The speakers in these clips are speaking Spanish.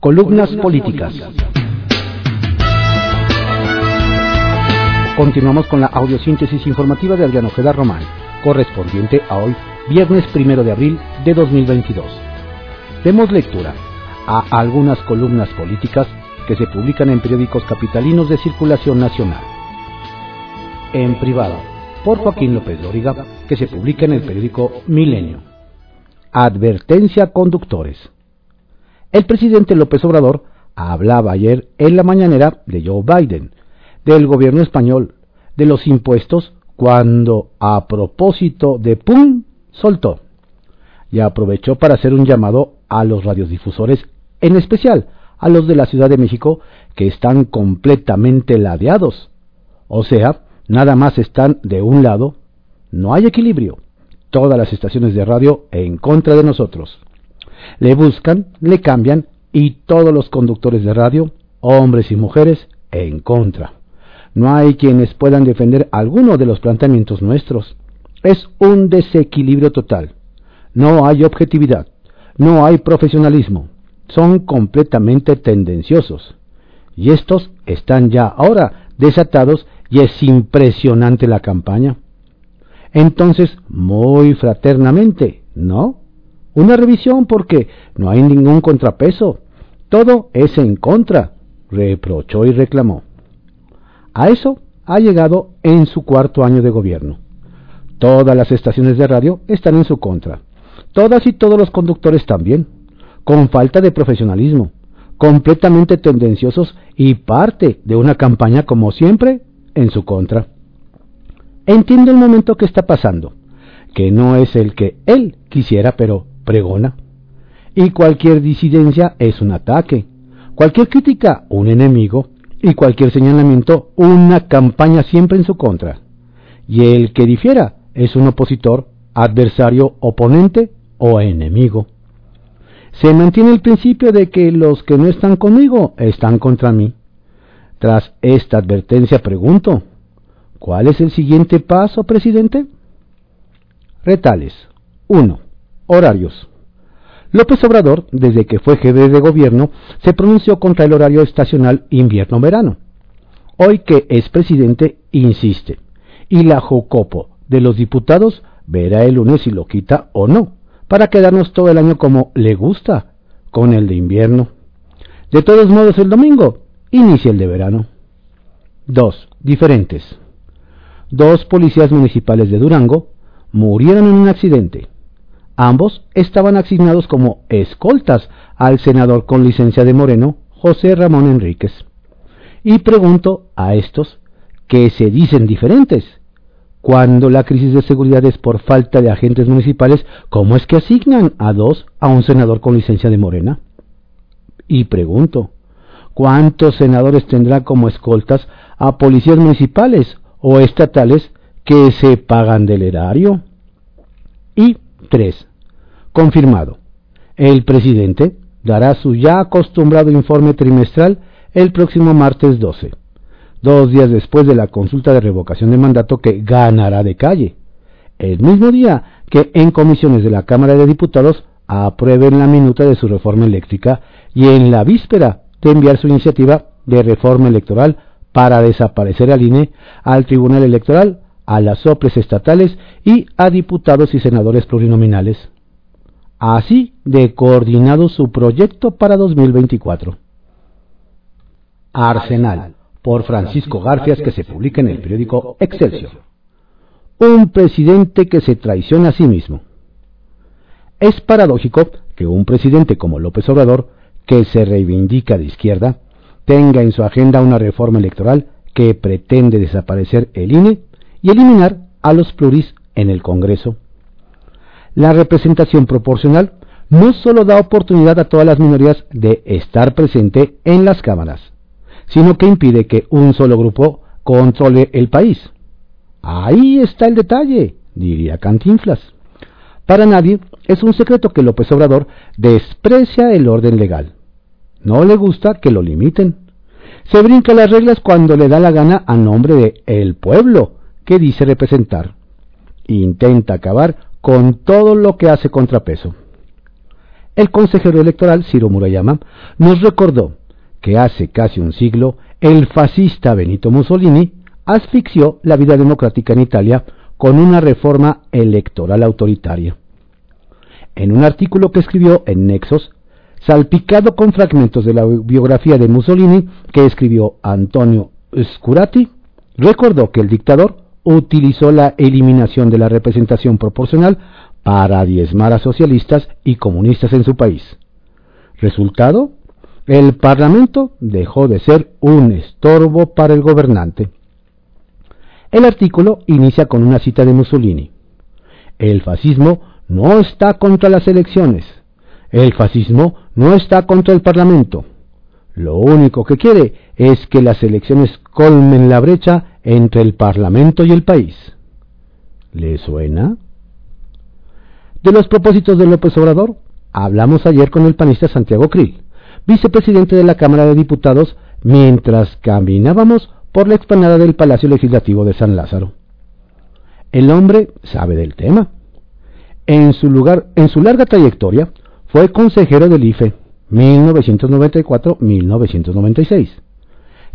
Columnas políticas. Continuamos con la audiosíntesis informativa de Adriano Ojeda Román, correspondiente a hoy, viernes 1 de abril de 2022. Demos lectura a algunas columnas políticas que se publican en periódicos capitalinos de circulación nacional. En privado, por Joaquín López Dóriga, que se publica en el periódico Milenio. Advertencia a conductores. El presidente López Obrador hablaba ayer en la mañanera de Joe Biden, del gobierno español, de los impuestos, cuando a propósito de ¡pum!, soltó. Y aprovechó para hacer un llamado a los radiodifusores, en especial a los de la Ciudad de México, que están completamente ladeados. O sea, nada más están de un lado, no hay equilibrio. Todas las estaciones de radio en contra de nosotros. Le buscan, le cambian, y todos los conductores de radio, hombres y mujeres, en contra. No hay quienes puedan defender alguno de los planteamientos nuestros. Es un desequilibrio total. No hay objetividad, no hay profesionalismo. Son completamente tendenciosos. Y estos están ya ahora desatados y es impresionante la campaña. Entonces, muy fraternamente, ¿no? Una revisión porque no hay ningún contrapeso. Todo es en contra, reprochó y reclamó. A eso ha llegado en su cuarto año de gobierno. Todas las estaciones de radio están en su contra. Todas y todos los conductores también. Con falta de profesionalismo, completamente tendenciosos y parte de una campaña, como siempre, en su contra. Entiendo el momento que está pasando, que no es el que él quisiera, pero pregona. Y cualquier disidencia es un ataque, cualquier crítica un enemigo y cualquier señalamiento una campaña, siempre en su contra. Y el que difiera es un opositor, adversario, oponente o enemigo. Se mantiene el principio de que los que no están conmigo están contra mí. Tras esta advertencia pregunto: ¿cuál es el siguiente paso, presidente? Retales. 1. Horarios. López Obrador, desde que fue jefe de gobierno, se pronunció contra el horario estacional invierno-verano. Hoy que es presidente, insiste. Y la Jucopo de los diputados verá el lunes si lo quita o no, para quedarnos todo el año como le gusta, con el de invierno. De todos modos, el domingo inicia el de verano. 2. Diferentes. 2 policías municipales de Durango murieron en un accidente. Ambos estaban asignados como escoltas al senador con licencia de Morena, José Ramón Enríquez. Y pregunto a estos que se dicen diferentes: cuando la crisis de seguridad es por falta de agentes municipales, ¿cómo es que asignan a 2 a un senador con licencia de Morena? Y pregunto: ¿cuántos senadores tendrá como escoltas a policías municipales o estatales que se pagan del erario? Y 3. Confirmado. El presidente dará su ya acostumbrado informe trimestral el próximo martes 12, 2 días después de la consulta de revocación de mandato que ganará de calle, el mismo día que en comisiones de la Cámara de Diputados aprueben la minuta de su reforma eléctrica y en la víspera de enviar su iniciativa de reforma electoral para desaparecer al INE, al Tribunal Electoral, a las OPLES estatales y a diputados y senadores plurinominales. Así de coordinado su proyecto para 2024. Arsenal, por Francisco Garfias, que se publica en el periódico Excélsior. Un presidente que se traiciona a sí mismo. Es paradójico que un presidente como López Obrador, que se reivindica de izquierda, tenga en su agenda una reforma electoral que pretende desaparecer el INE y eliminar a los pluris en el Congreso. La representación proporcional no solo da oportunidad a todas las minorías de estar presente en las cámaras, sino que impide que un solo grupo controle el país. Ahí está el detalle, diría Cantinflas. Para nadie es un secreto que López Obrador desprecia el orden legal. No le gusta que lo limiten. Se brinca las reglas cuando le da la gana a nombre de el pueblo que dice representar. Intenta acabar con todo lo que hace contrapeso. el consejero electoral Ciro Murayama nos recordó que hace casi un siglo el fascista Benito Mussolini asfixió la vida democrática en Italia con una reforma electoral autoritaria. En un artículo que escribió en Nexos, salpicado con fragmentos de la biografía de Mussolini que escribió Antonio Scurati, recordó que el dictador utilizó la eliminación de la representación proporcional para diezmar a socialistas y comunistas en su país. Resultado, el Parlamento dejó de ser un estorbo para el gobernante. El artículo inicia con una cita de Mussolini: "El fascismo no está contra las elecciones. El fascismo no está contra el Parlamento. Lo único que quiere es que las elecciones colmen la brecha entre el Parlamento y el país". ¿Le suena? De los propósitos de López Obrador hablamos ayer con el panista Santiago Creel, vicepresidente de la Cámara de Diputados, mientras caminábamos por la explanada del Palacio Legislativo de San Lázaro. El hombre sabe del tema. En su larga trayectoria, fue consejero del IFE, 1994-1996,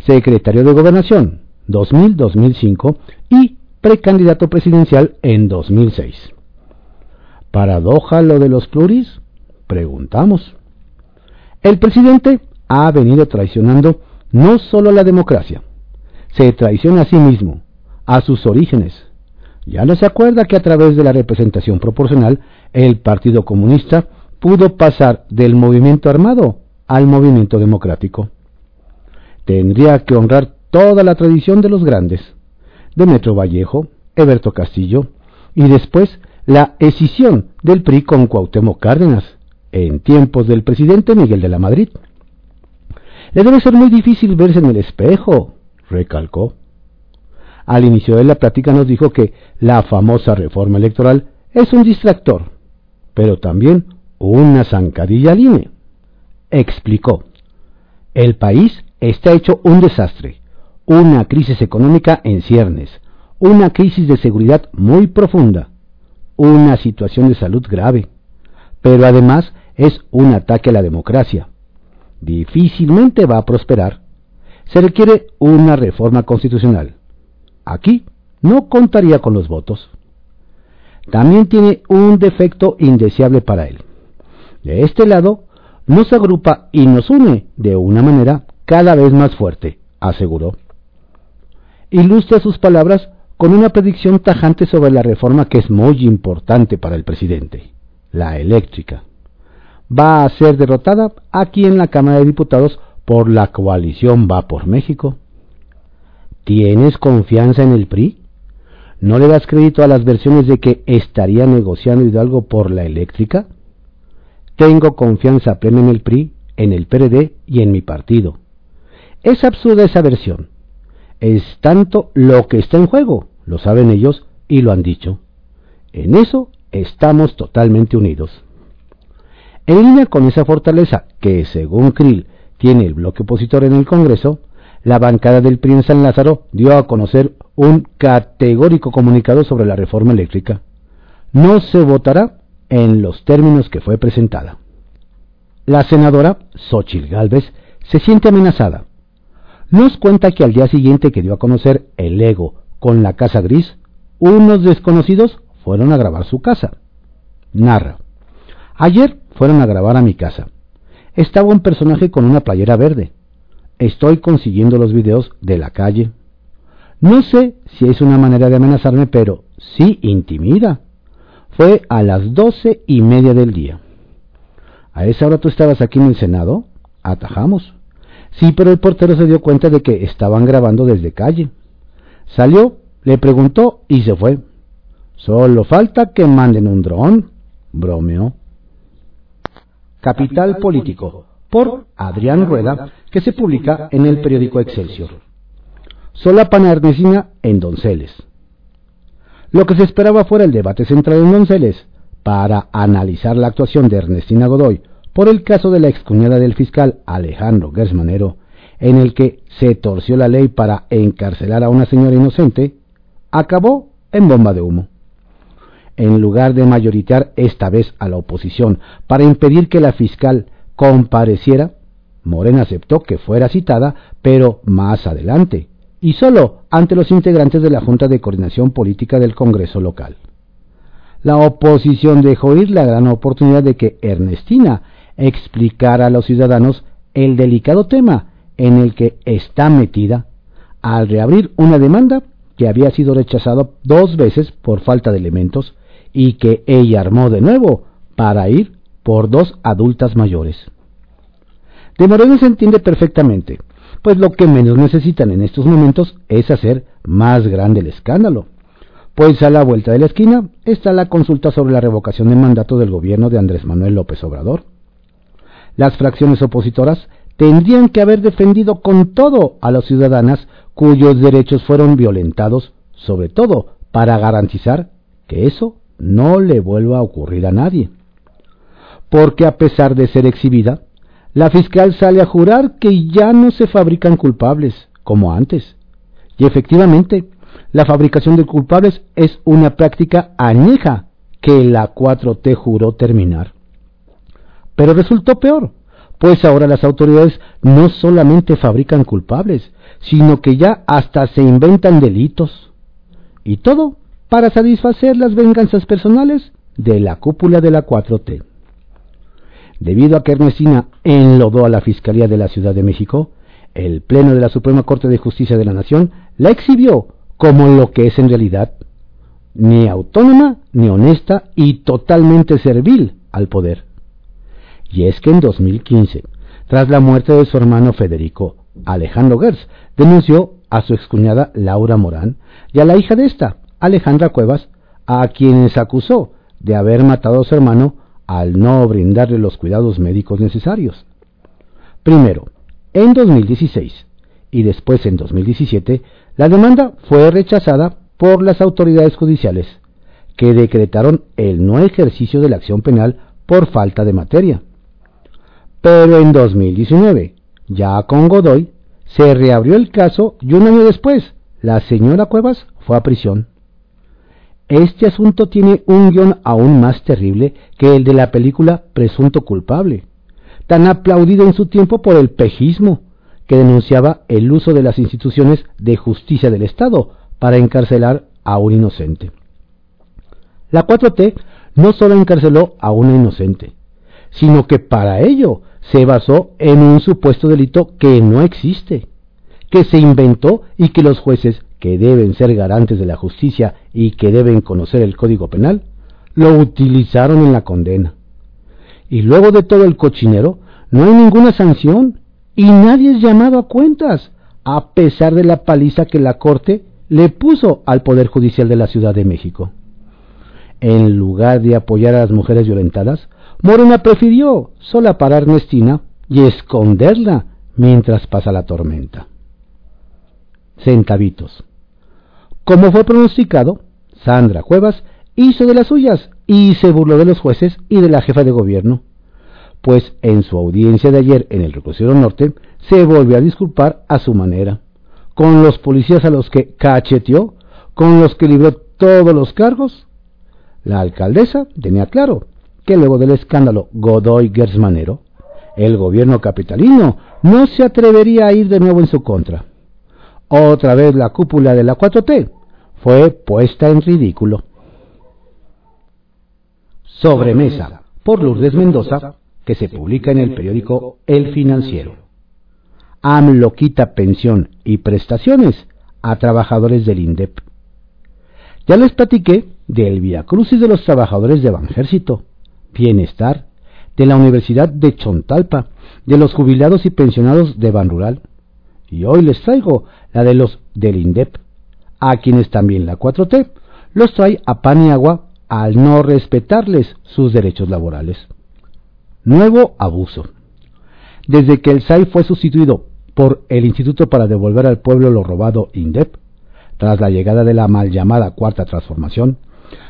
secretario de Gobernación, 2000-2005 y precandidato presidencial en 2006. ¿Paradoja lo de los pluris?, preguntamos. El presidente ha venido traicionando no solo a la democracia, se traiciona a sí mismo, a sus orígenes. Ya no se acuerda que a través de la representación proporcional, el Partido Comunista pudo pasar del movimiento armado al movimiento democrático. Tendría que honrar toda la tradición de los grandes, Demetrio Vallejo, Eberto Castillo, y después la escisión del PRI con Cuauhtémoc Cárdenas, en tiempos del presidente Miguel de la Madrid. Le debe ser muy difícil verse en el espejo, recalcó. Al inicio de la plática nos dijo que la famosa reforma electoral es un distractor, pero también una zancadilla al INE. Explicó: "El país está hecho un desastre, una crisis económica en ciernes, una crisis de seguridad muy profunda, una situación de salud grave, pero además es un ataque a la democracia. Difícilmente va a prosperar. Se requiere una reforma constitucional. Aquí no contaría con los votos. También tiene un defecto indeseable para él. De este lado, nos agrupa y nos une de una manera cada vez más fuerte", aseguró. Ilustra sus palabras con una predicción tajante sobre la reforma que es muy importante para el presidente: la eléctrica. Va a ser derrotada aquí en la Cámara de Diputados por la coalición Va por México. ¿Tienes confianza en el PRI? ¿No le das crédito a las versiones de que estaría negociando Hidalgo por la eléctrica? Tengo confianza plena en el PRI, en el PRD y en mi partido. Es absurda esa versión. Es tanto lo que está en juego, lo saben ellos y lo han dicho. En eso estamos totalmente unidos. En línea con esa fortaleza que, según Creel, tiene el bloque opositor en el Congreso, la bancada del PRI en San Lázaro dio a conocer un categórico comunicado sobre la reforma eléctrica. No se votará en los términos que fue presentada. La senadora Xochitl Gálvez se siente amenazada. Nos cuenta que al día siguiente que dio a conocer el ego con la casa gris, unos desconocidos fueron a grabar su casa. Narra: "Ayer fueron a grabar a mi casa. Estaba un personaje con una playera verde. Estoy consiguiendo los videos de la calle. No sé si es una manera de amenazarme, pero sí intimida. Fue a las 12:30 del día. "¿A esa hora tú estabas aquí en el Senado?", atajamos. "Sí, pero el portero se dio cuenta de que estaban grabando desde calle. Salió, le preguntó y se fue. Solo falta que manden un dron", bromeó. Capital Político, por Adrián Rueda, que se publica en el periódico Excélsior. Solapan a Ernestina en Donceles. Lo que se esperaba fuera el debate central en Donceles, para analizar la actuación de Ernestina Godoy por el caso de la excuñada del fiscal Alejandro Gertz Manero, en el que se torció la ley para encarcelar a una señora inocente, acabó en bomba de humo. en lugar de mayorizar esta vez a la oposición para impedir que la fiscal compareciera, Morena aceptó que fuera citada, pero más adelante, y solo ante los integrantes de la Junta de Coordinación Política del Congreso local. La oposición dejó ir la gran oportunidad de que Ernestina explicara a los ciudadanos el delicado tema en el que está metida al reabrir una demanda que había sido rechazada 2 veces por falta de elementos y que ella armó de nuevo para ir por 2 adultas mayores. De Morena se entiende perfectamente, pues lo que menos necesitan en estos momentos es hacer más grande el escándalo. Pues a la vuelta de la esquina está la consulta sobre la revocación de mandato del gobierno de Andrés Manuel López Obrador. Las fracciones opositoras tendrían que haber defendido con todo a las ciudadanas cuyos derechos fueron violentados, sobre todo para garantizar que eso no le vuelva a ocurrir a nadie. Porque a pesar de ser exhibida, la fiscal sale a jurar que ya no se fabrican culpables, como antes. Y efectivamente, la fabricación de culpables es una práctica añeja que la 4T juró terminar. Pero resultó peor, pues ahora las autoridades no solamente fabrican culpables, sino que ya hasta se inventan delitos. Y todo para satisfacer las venganzas personales de la cúpula de la 4T. Debido a que Ernestina enlodó a la Fiscalía de la Ciudad de México, el Pleno de la Suprema Corte de Justicia de la Nación la exhibió como lo que es en realidad, ni autónoma, ni honesta y totalmente servil al poder. Y es que en 2015, tras la muerte de su hermano Federico, Alejandro Gertz denunció a su excuñada Laura Morán y a la hija de esta, Alejandra Cuevas, a quienes acusó de haber matado a su hermano al no brindarle los cuidados médicos necesarios. Primero, en 2016 y después en 2017, la demanda fue rechazada por las autoridades judiciales, que decretaron el no ejercicio de la acción penal por falta de materia. Pero en 2019, ya con Godoy, se reabrió el caso y un año después, la señora Cuevas fue a prisión. Este asunto tiene un guión aún más terrible que el de la película Presunto Culpable, tan aplaudido en su tiempo por el pejismo, que denunciaba el uso de las instituciones de justicia del Estado para encarcelar a un inocente. La 4T no solo encarceló a una inocente, sino que para ello se basó en un supuesto delito que no existe, que se inventó y que los jueces, que deben ser garantes de la justicia y que deben conocer el Código Penal, lo utilizaron en la condena. Y luego de todo el cochinero, no hay ninguna sanción y nadie es llamado a cuentas, a pesar de la paliza que la Corte le puso al Poder Judicial de la Ciudad de México. En lugar de apoyar a las mujeres violentadas, Morena prefirió solapar a Ernestina y esconderla mientras pasa la tormenta. Centavitos. Como fue pronosticado, Sandra Cuevas hizo de las suyas y se burló de los jueces y de la jefa de gobierno, pues en su audiencia de ayer en el Reclusorio Norte se volvió a disculpar a su manera, con los policías a los que cacheteó, con los que libró todos los cargos. La alcaldesa tenía claro que luego del escándalo Godoy Gertz Manero, el gobierno capitalino no se atrevería a ir de nuevo en su contra. Otra vez la cúpula de la 4T fue puesta en ridículo. Sobremesa, por Lourdes Mendoza, que se publica en el periódico El Financiero. AMLO quita pensión y prestaciones a trabajadores del INDEP. Ya les platiqué del viacrucis de los trabajadores de Banjército, Bienestar, de la Universidad de Chontalpa, de los jubilados y pensionados de Banrural. Y hoy les traigo la de los del INDEP, a quienes también la 4T los trae a pan y agua al no respetarles sus derechos laborales. Nuevo abuso. Desde que el SAI fue sustituido por el Instituto para Devolver al Pueblo lo Robado INDEP, tras la llegada de la mal llamada Cuarta Transformación,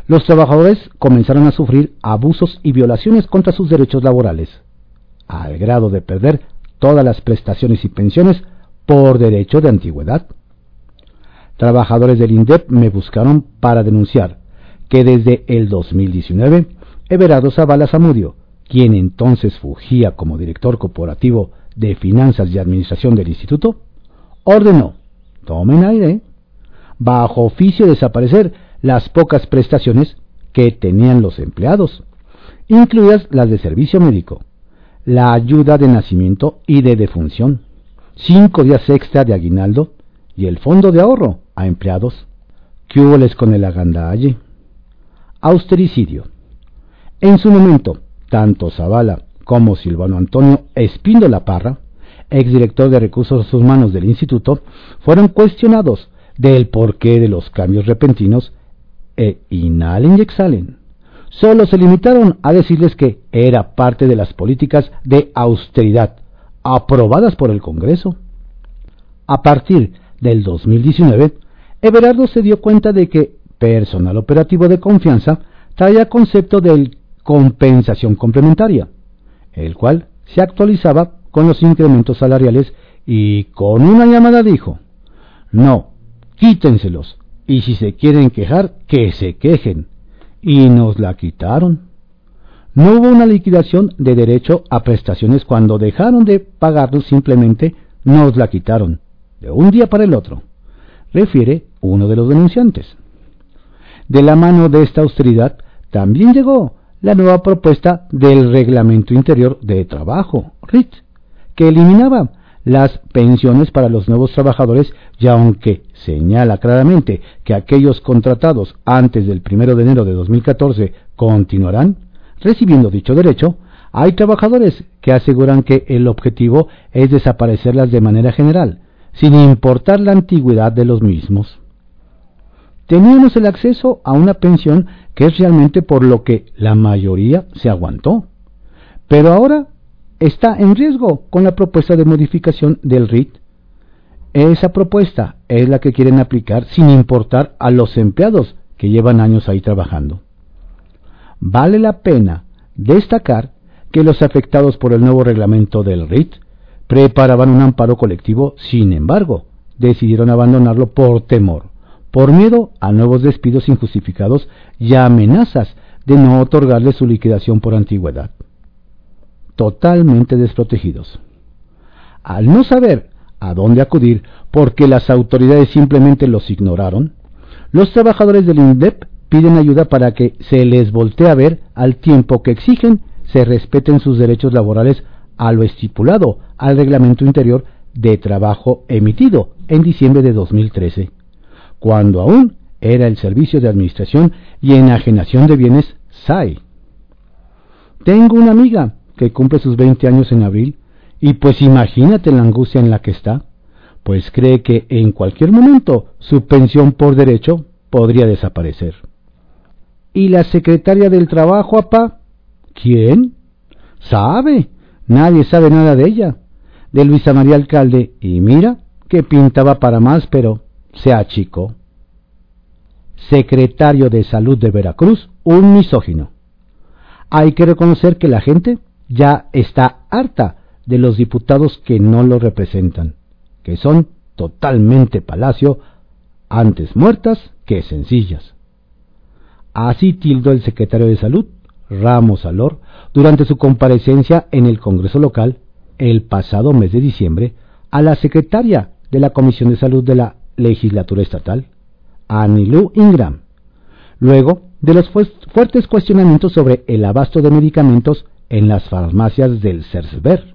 los trabajadores comenzaron a sufrir abusos y violaciones contra sus derechos laborales, al grado de perder todas las prestaciones y pensiones por derecho de antigüedad. Trabajadores del INDEP me buscaron para denunciar que desde el 2019, Everardo Zavala Zamudio, quien entonces fungía como director corporativo de Finanzas y Administración del Instituto, ordenó, tomen aire, bajo oficio desaparecer las pocas prestaciones que tenían los empleados, incluidas las de servicio médico, la ayuda de nacimiento y de defunción, 5 días extra de aguinaldo y el fondo de ahorro a empleados. ¿Qué hubo les con el agandalle? Austericidio. En su momento, tanto Zavala como Silvano Antonio Espíndola Parra, exdirector de Recursos Humanos del Instituto, fueron cuestionados del porqué de los cambios repentinos e inhalen y exhalen. Solo se limitaron a decirles que era parte de las políticas de austeridad aprobadas por el Congreso. A partir del 2019, Everardo se dio cuenta de que personal operativo de confianza traía concepto de compensación complementaria, el cual se actualizaba con los incrementos salariales y con una llamada dijo, no, quítenselos, y si se quieren quejar, que se quejen. Y nos la quitaron. No hubo una liquidación de derecho a prestaciones cuando dejaron de pagarnos, simplemente nos la quitaron, de un día para el otro, refiere uno de los denunciantes. De la mano de esta austeridad también llegó la nueva propuesta del Reglamento Interior de Trabajo, RIT, que eliminaba las pensiones para los nuevos trabajadores, y aunque señala claramente que aquellos contratados antes del 1 de enero de 2014 continuarán recibiendo dicho derecho, hay trabajadores que aseguran que el objetivo es desaparecerlas de manera general, sin importar la antigüedad de los mismos. Teníamos el acceso a una pensión que es realmente por lo que la mayoría se aguantó, pero ahora está en riesgo con la propuesta de modificación del RIT. Esa propuesta es la que quieren aplicar sin importar a los empleados que llevan años ahí trabajando. Vale la pena destacar que los afectados por el nuevo reglamento del RIT preparaban un amparo colectivo, sin embargo, decidieron abandonarlo por temor, por miedo a nuevos despidos injustificados y amenazas de no otorgarles su liquidación por antigüedad. Totalmente desprotegidos. Al no saber a dónde acudir porque las autoridades simplemente los ignoraron, los trabajadores del INDEP piden ayuda para que se les voltee a ver al tiempo que exigen se respeten sus derechos laborales a lo estipulado al Reglamento Interior de Trabajo emitido en diciembre de 2013, cuando aún era el Servicio de Administración y Enajenación de Bienes SAI. Tengo una amiga que cumple sus 20 años en abril, y pues imagínate la angustia en la que está, pues cree que en cualquier momento su pensión por derecho podría desaparecer. ¿Y la secretaria del trabajo, apá? ¿Quién? ¿Sabe? Nadie sabe nada de ella, de Luisa María Alcalde, y mira que pintaba para más, pero se achicó. Secretario de Salud de Veracruz, un misógino. Hay que reconocer que la gente ya está harta de los diputados que no lo representan, que son totalmente palacio, antes muertas que sencillas. Así tildó el secretario de Salud, Ramos Alor, durante su comparecencia en el Congreso local el pasado mes de diciembre, a la secretaria de la Comisión de Salud de la Legislatura Estatal, Anilú Ingram, luego de los fuertes cuestionamientos sobre el abasto de medicamentos en las farmacias del CERSBER.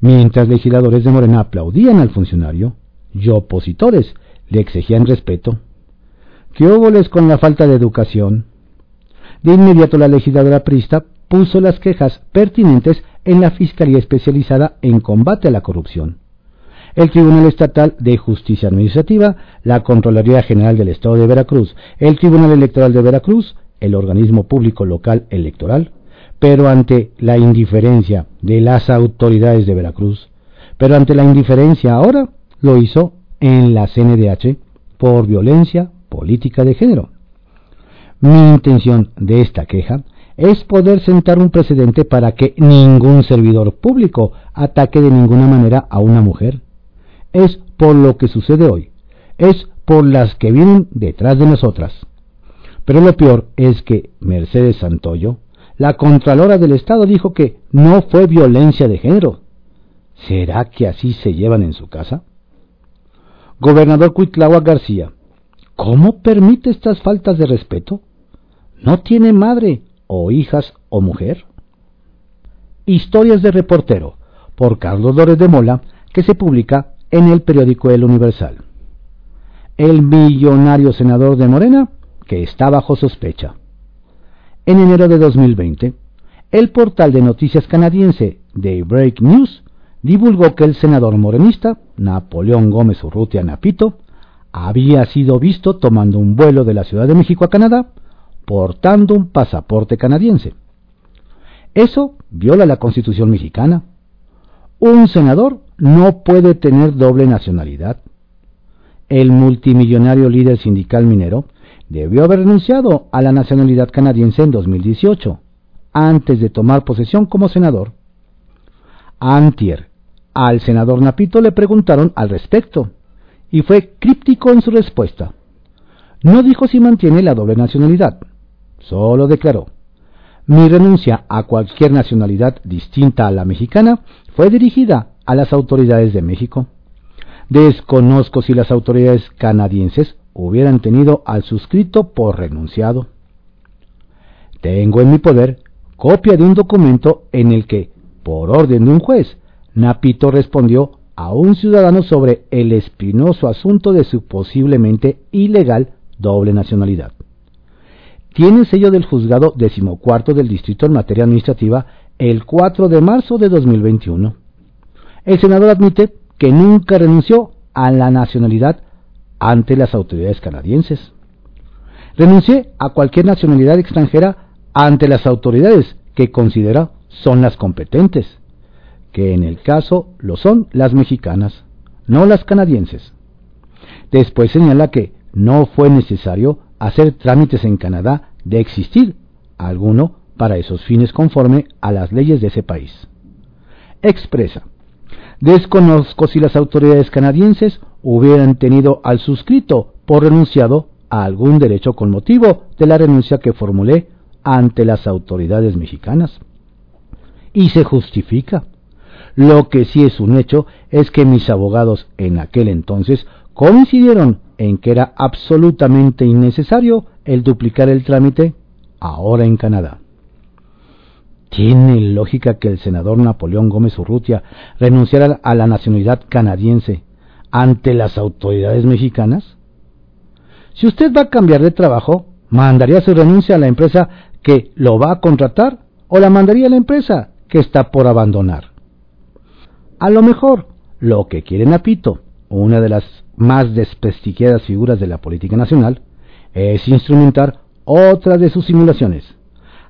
Mientras legisladores de Morena aplaudían al funcionario y opositores le exigían respeto, ¿qué hubo les con la falta de educación? De inmediato la legisladora priista puso las quejas pertinentes en la Fiscalía Especializada en Combate a la Corrupción, el Tribunal Estatal de Justicia Administrativa, la Contraloría General del Estado de Veracruz, el Tribunal Electoral de Veracruz, el Organismo Público Local Electoral, pero ante la indiferencia ahora lo hizo en la CNDH por violencia política de género. Mi intención de esta queja es poder sentar un precedente para que ningún servidor público ataque de ninguna manera a una mujer. Es por lo que sucede hoy, es por las que vienen detrás de nosotras. Pero lo peor es que Mercedes Santoyo, la Contralora del Estado, dijo que no fue violencia de género. ¿Será que así se llevan en su casa? Gobernador Cuitláhuac García, ¿cómo permite estas faltas de respeto? ¿No tiene madre o hijas o mujer? Historias de reportero, por Carlos Lórez de Mola, que se publica en el periódico El Universal. El millonario senador de Morena, que está bajo sospecha. En enero de 2020, el portal de noticias canadiense de Break News divulgó que el senador morenista, Napoleón Gómez Urrutia Napito, había sido visto tomando un vuelo de la Ciudad de México a Canadá, portando un pasaporte canadiense. Eso viola la Constitución mexicana. Un senador no puede tener doble nacionalidad. El multimillonario líder sindical minero debió haber renunciado a la nacionalidad canadiense en 2018, antes de tomar posesión como senador. Antier, al senador Napito le preguntaron al respecto, y fue críptico en su respuesta. No dijo si mantiene la doble nacionalidad, solo declaró: mi renuncia a cualquier nacionalidad distinta a la mexicana fue dirigida a las autoridades de México. Desconozco si las autoridades canadienses hubieran tenido al suscrito por renunciado. Tengo en mi poder copia de un documento en el que, por orden de un juez, Napito respondió a un ciudadano sobre el espinoso asunto de su posiblemente ilegal doble nacionalidad. Tiene sello del juzgado 14º del distrito en materia administrativa el 4 de marzo de 2021. El senador admite que nunca renunció a la nacionalidad ante las autoridades canadienses. Renuncié a cualquier nacionalidad extranjera ante las autoridades que considera son las competentes, que en el caso lo son las mexicanas, no las canadienses. Después señala que no fue necesario hacer trámites en Canadá de existir alguno para esos fines conforme a las leyes de ese país. Expresa: desconozco si las autoridades canadienses hubieran tenido al suscrito por renunciado a algún derecho con motivo de la renuncia que formulé ante las autoridades mexicanas. Y se justifica. Lo que sí es un hecho es que mis abogados en aquel entonces coincidieron en que era absolutamente innecesario el duplicar el trámite ahora en Canadá. ¿Tiene lógica que el senador Napoleón Gómez Urrutia renunciara a la nacionalidad canadiense ante las autoridades mexicanas? Si usted va a cambiar de trabajo, ¿mandaría su renuncia a la empresa que lo va a contratar o la mandaría a la empresa que está por abandonar? A lo mejor, lo que quiere Napito, una de las más desprestigiadas figuras de la política nacional, es instrumentar otra de sus simulaciones.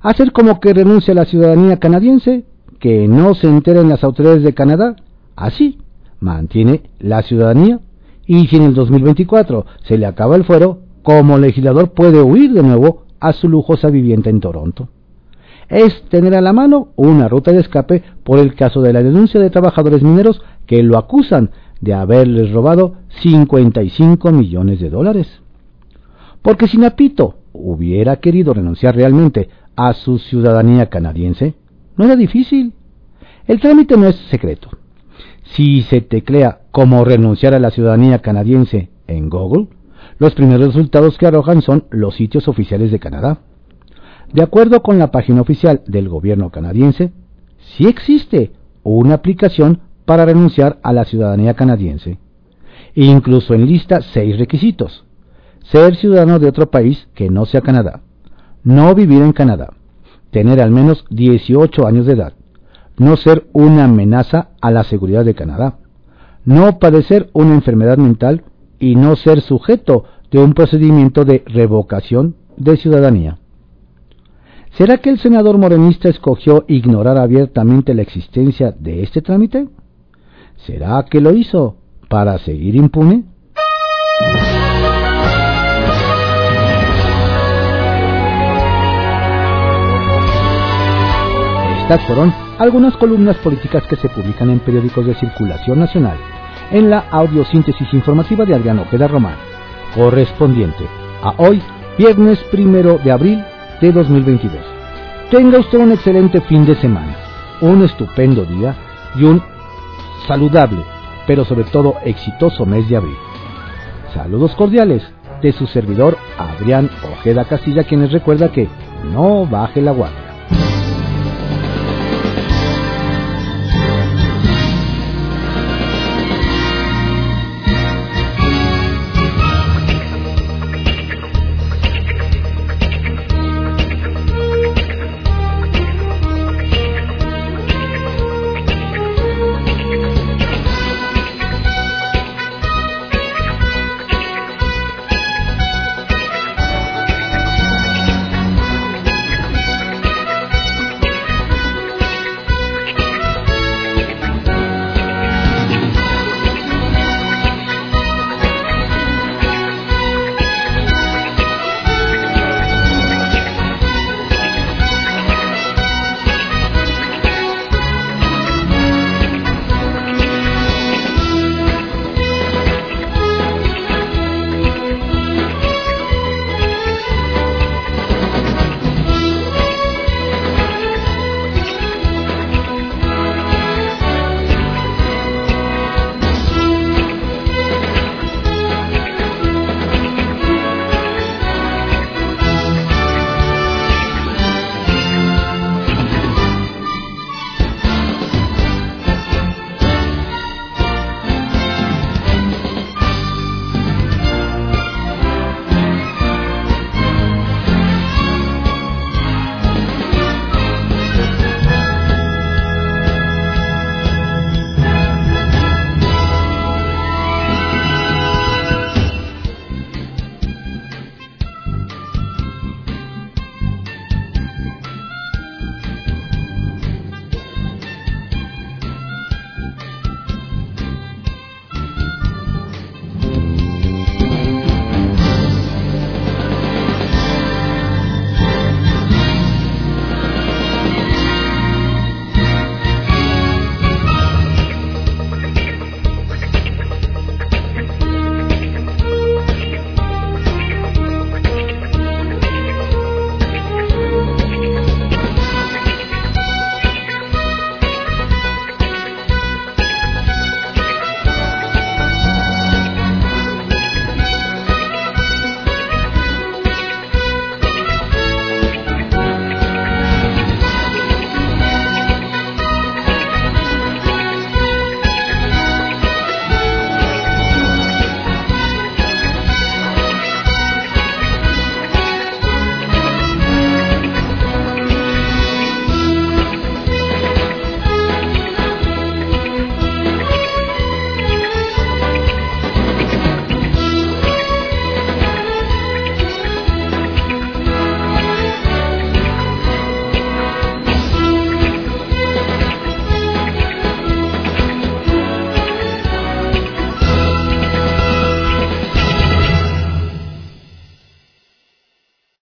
Hacer como que renuncia a la ciudadanía canadiense, que no se enteren las autoridades de Canadá, así mantiene la ciudadanía, y si en el 2024 se le acaba el fuero, como legislador puede huir de nuevo a su lujosa vivienda en Toronto. Es tener a la mano una ruta de escape por el caso de la denuncia de trabajadores mineros que lo acusan de haberles robado $55 millones. Porque si Napito hubiera querido renunciar realmente a su ciudadanía canadiense, no era difícil. El trámite no es secreto. Si se teclea cómo renunciar a la ciudadanía canadiense en Google, los primeros resultados que arrojan son los sitios oficiales de Canadá. De acuerdo con la página oficial del gobierno canadiense, sí existe una aplicación para renunciar a la ciudadanía canadiense. Incluso enlista 6 requisitos: ser ciudadano de otro país que no sea Canadá, no vivir en Canadá, tener al menos 18 años de edad, no ser una amenaza a la seguridad de Canadá, no padecer una enfermedad mental y no ser sujeto de un procedimiento de revocación de ciudadanía. ¿Será que el senador morenista escogió ignorar abiertamente la existencia de este trámite? ¿Será que lo hizo para seguir impune? Estas fueron algunas columnas políticas que se publican en periódicos de circulación nacional, en la audiosíntesis informativa de Adriano Ojeda Román, correspondiente a hoy, viernes 1 de abril de 2022. Tenga usted un excelente fin de semana, un estupendo día y un saludable, pero sobre todo exitoso mes de abril. Saludos cordiales de su servidor Adrián Ojeda Castilla, quien les recuerda que no baje la guardia.